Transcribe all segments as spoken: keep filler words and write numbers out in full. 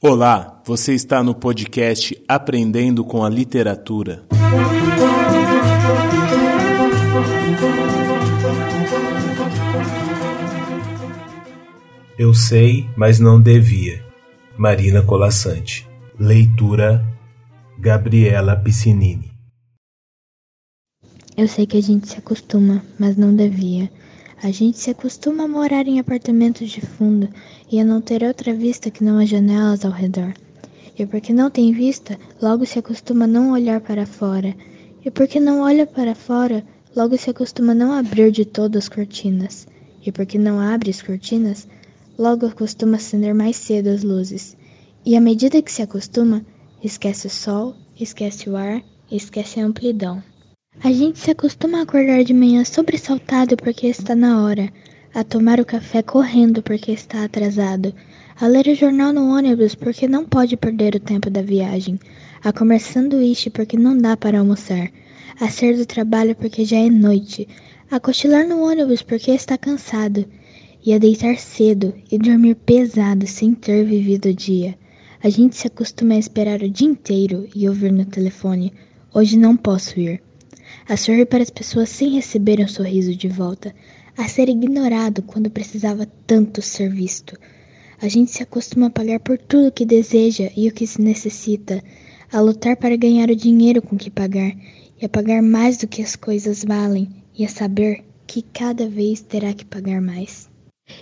Olá, você está no podcast Aprendendo com a Literatura. Eu sei, mas não devia. Marina Colasanti. Leitura Gabriela Piscinini. Eu sei que a gente se acostuma, mas não devia. A gente se acostuma a morar em apartamentos de fundo e a não ter outra vista que não as janelas ao redor. E porque não tem vista, logo se acostuma a não olhar para fora. E porque não olha para fora, logo se acostuma a não abrir de todo as cortinas. E porque não abre as cortinas, logo acostuma a acender mais cedo as luzes. E à medida que se acostuma, esquece o sol, esquece o ar, esquece a amplidão. A gente se acostuma a acordar de manhã sobressaltado porque está na hora, a tomar o café correndo porque está atrasado, a ler o jornal no ônibus porque não pode perder o tempo da viagem, a comer sanduíche porque não dá para almoçar, a sair do trabalho porque já é noite, a cochilar no ônibus porque está cansado, e a deitar cedo e dormir pesado sem ter vivido o dia. A gente se acostuma a esperar o dia inteiro e ouvir no telefone: hoje não posso ir. A sorrir para as pessoas sem receber um sorriso de volta, a ser ignorado quando precisava tanto ser visto. A gente se acostuma a pagar por tudo o que deseja e o que se necessita, a lutar para ganhar o dinheiro com que pagar, e a pagar mais do que as coisas valem, e a saber que cada vez terá que pagar mais.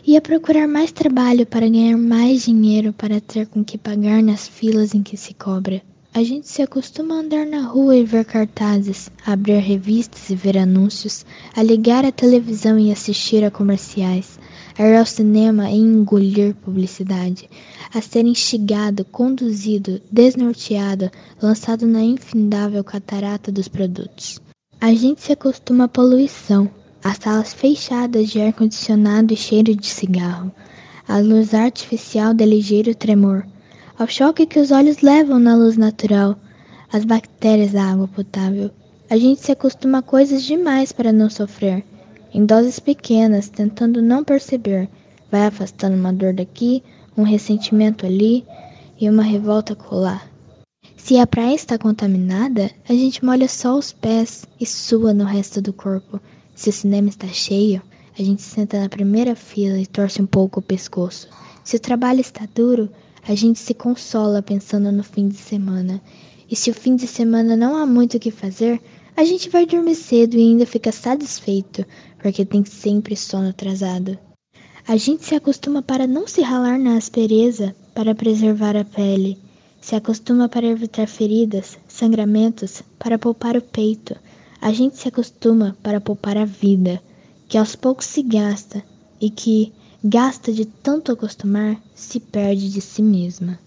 E a procurar mais trabalho para ganhar mais dinheiro para ter com que pagar nas filas em que se cobra. A gente se acostuma a andar na rua e ver cartazes, a abrir revistas e ver anúncios, a ligar a televisão e assistir a comerciais, a ir ao cinema e engolir publicidade, a ser instigado, conduzido, desnorteado, lançado na infindável catarata dos produtos. A gente se acostuma à poluição, às salas fechadas de ar-condicionado e cheiro de cigarro, à luz artificial de ligeiro tremor, ao choque que os olhos levam na luz natural, às bactérias da água potável. A gente se acostuma a coisas demais para não sofrer, em doses pequenas, tentando não perceber, vai afastando uma dor daqui, um ressentimento ali e uma revolta colar. Se a praia está contaminada, a gente molha só os pés e sua no resto do corpo. Se o cinema está cheio, a gente senta na primeira fila e torce um pouco o pescoço. Se o trabalho está duro, a gente se consola pensando no fim de semana. E se o fim de semana não há muito o que fazer, a gente vai dormir cedo e ainda fica satisfeito, porque tem sempre sono atrasado. A gente se acostuma para não se ralar na aspereza, para preservar a pele. Se acostuma para evitar feridas, sangramentos, para poupar o peito. A gente se acostuma para poupar a vida, que aos poucos se gasta e que... gasta de tanto acostumar, se perde de si mesma.